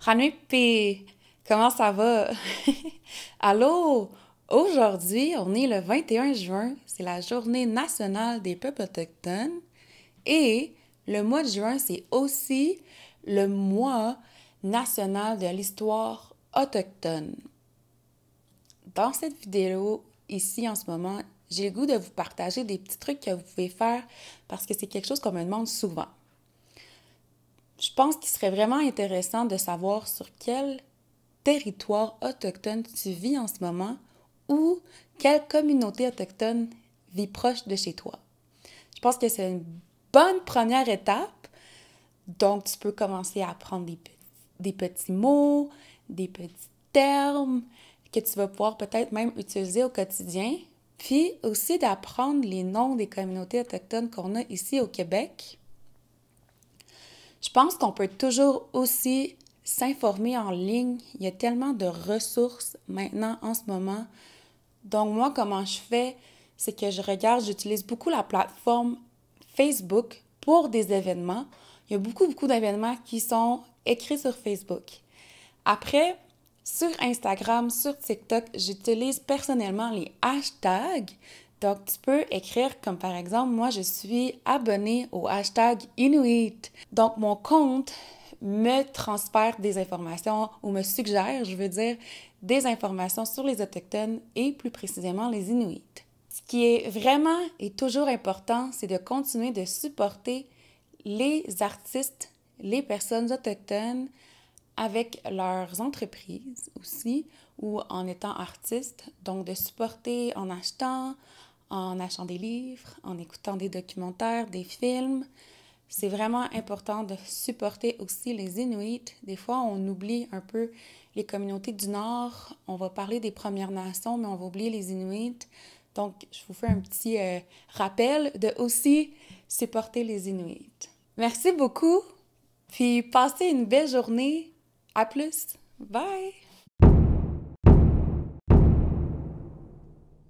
Ranuipi, comment ça va? Allô? Aujourd'hui, on est le 21 juin, c'est la journée nationale des peuples autochtones et le mois de juin, c'est aussi le mois national de l'histoire autochtone. Dans cette vidéo, ici en ce moment, j'ai le goût de vous partager des petits trucs que vous pouvez faire parce que c'est quelque chose qu'on me demande souvent. Je pense qu'il serait vraiment intéressant de savoir sur quel territoire autochtone tu vis en ce moment ou quelle communauté autochtone vit proche de chez toi. Je pense que c'est une bonne première étape. Donc, tu peux commencer à apprendre des petits mots, des petits termes que tu vas pouvoir peut-être même utiliser au quotidien. Puis aussi d'apprendre les noms des communautés autochtones qu'on a ici au Québec. Je pense qu'on peut toujours aussi s'informer en ligne. Il y a tellement de ressources maintenant en ce moment. Donc moi, comment je fais, c'est que j'utilise beaucoup la plateforme Facebook pour des événements. Il y a beaucoup d'événements qui sont écrits sur Facebook. Après, sur Instagram, sur TikTok, j'utilise personnellement les hashtags. Donc, tu peux écrire comme par exemple, moi, je suis abonnée au hashtag Inuit. Donc, mon compte me transfère des informations ou me suggère, des informations sur les Autochtones et plus précisément les Inuits. Ce qui est vraiment et toujours important, c'est de continuer de supporter les artistes, les personnes autochtones avec leurs entreprises aussi ou en étant artistes. Donc, de supporter en achetant des livres, en écoutant des documentaires, des films. C'est vraiment important de supporter aussi les Inuits. Des fois, on oublie un peu les communautés du Nord. On va parler des Premières Nations, mais on va oublier les Inuits. Donc, je vous fais un petit rappel de aussi supporter les Inuits. Merci beaucoup, puis passez une belle journée. À plus! Bye!